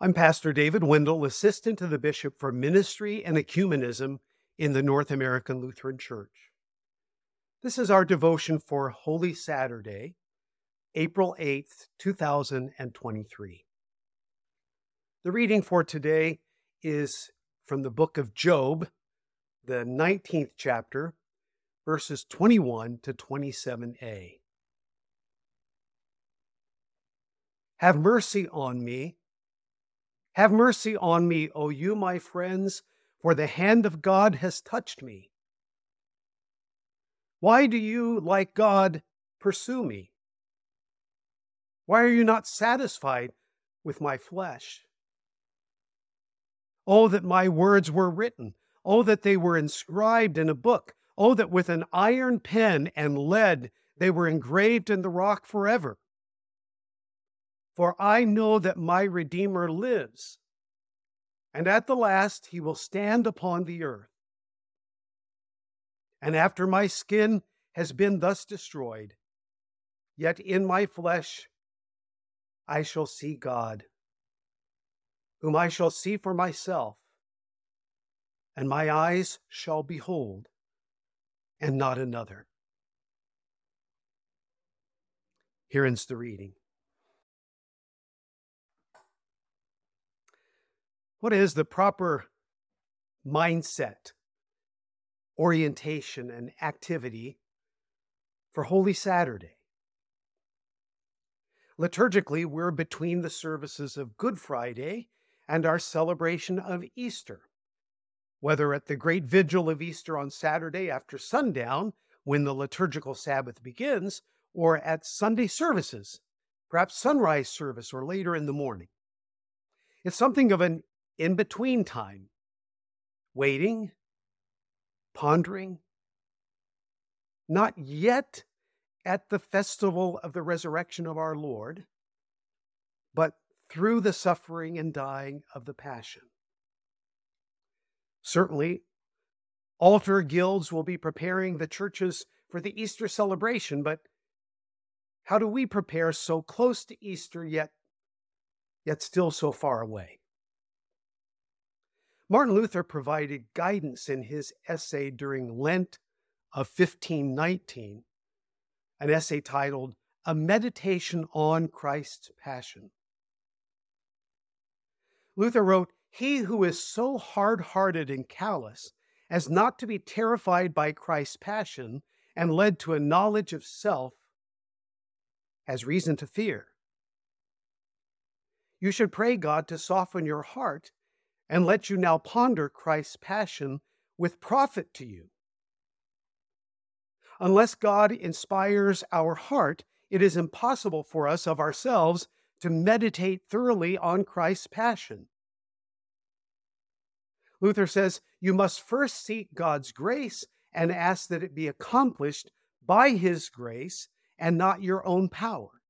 I'm Pastor David Wendell, Assistant to the Bishop for Ministry and Ecumenism in the North American Lutheran Church. This is our devotion for Holy Saturday, April 8th, 2023. The reading for today is from the book of Job, the 19th chapter, verses 21 to 27a. Have mercy on me. Have mercy on me, O you, my friends, for the hand of God has touched me. Why do you, like God, pursue me? Why are you not satisfied with my flesh? Oh, that my words were written. Oh, that they were inscribed in a book. Oh, that with an iron pen and lead they were engraved in the rock forever. For I know that my Redeemer lives, and at the last he will stand upon the earth. And after my skin has been thus destroyed, yet in my flesh I shall see God, whom I shall see for myself, and my eyes shall behold, and not another. Here ends the reading. What is the proper mindset, orientation, and activity for Holy Saturday? Liturgically, we're between the services of Good Friday and our celebration of Easter, whether at the Great Vigil of Easter on Saturday after sundown, when the liturgical Sabbath begins, or at Sunday services, perhaps sunrise service or later in the morning. It's something of an in-between time, waiting, pondering, not yet at the festival of the resurrection of our Lord, but through the suffering and dying of the Passion. Certainly, altar guilds will be preparing the churches for the Easter celebration, but how do we prepare so close to Easter yet still so far away? Martin Luther provided guidance in his essay during Lent of 1519, an essay titled A Meditation on Christ's Passion. Luther wrote, "He who is so hard-hearted and callous as not to be terrified by Christ's passion and led to a knowledge of self has reason to fear. You should pray God to soften your heart and let you now ponder Christ's passion with profit to you. Unless God inspires our heart, it is impossible for us of ourselves to meditate thoroughly on Christ's passion." Luther says, "You must first seek God's grace and ask that it be accomplished by His grace and not your own power."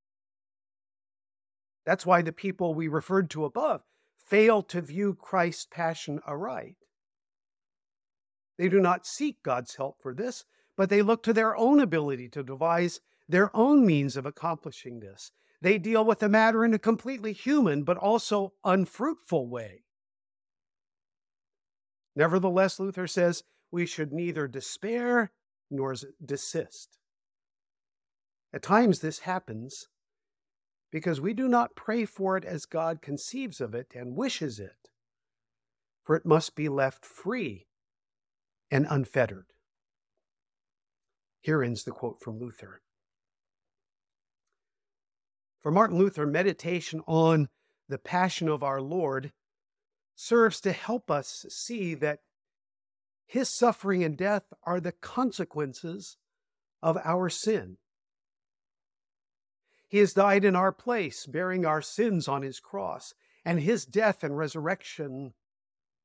That's why the people we referred to above fail to view Christ's passion aright. They do not seek God's help for this, but they look to their own ability to devise their own means of accomplishing this. They deal with the matter in a completely human but also unfruitful way. Nevertheless, Luther says, we should neither despair nor desist. At times this happens because we do not pray for it as God conceives of it and wishes it, for it must be left free and unfettered. Here ends the quote from Luther. For Martin Luther, meditation on the Passion of our Lord serves to help us see that His suffering and death are the consequences of our sin. He has died in our place, bearing our sins on His cross, and His death and resurrection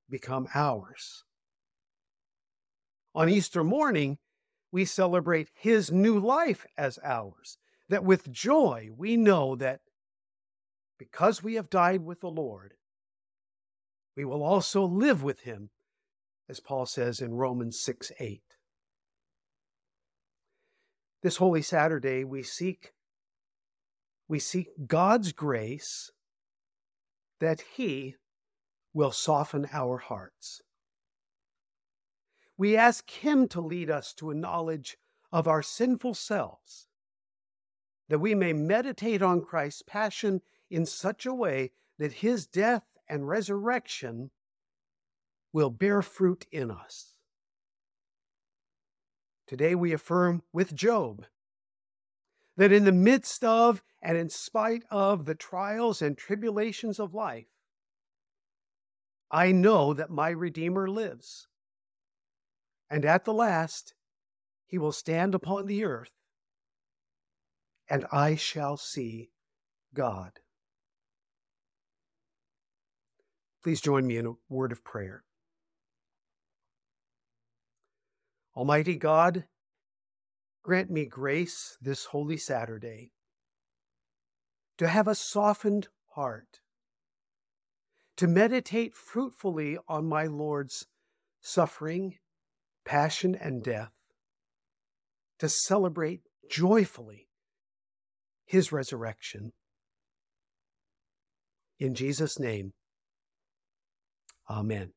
become ours. On Easter morning, we celebrate His new life as ours, that with joy we know that because we have died with the Lord, we will also live with Him, as Paul says in Romans 6:8. This Holy Saturday, we seek God's grace that He will soften our hearts. We ask Him to lead us to a knowledge of our sinful selves, that we may meditate on Christ's passion in such a way that His death and resurrection will bear fruit in us. Today we affirm with Job that in the midst of and in spite of the trials and tribulations of life, I know that my Redeemer lives, and at the last He will stand upon the earth, and I shall see God. Please join me in a word of prayer. Almighty God, grant me grace this Holy Saturday to have a softened heart, to meditate fruitfully on my Lord's suffering, passion, and death, to celebrate joyfully His resurrection. In Jesus' name, amen.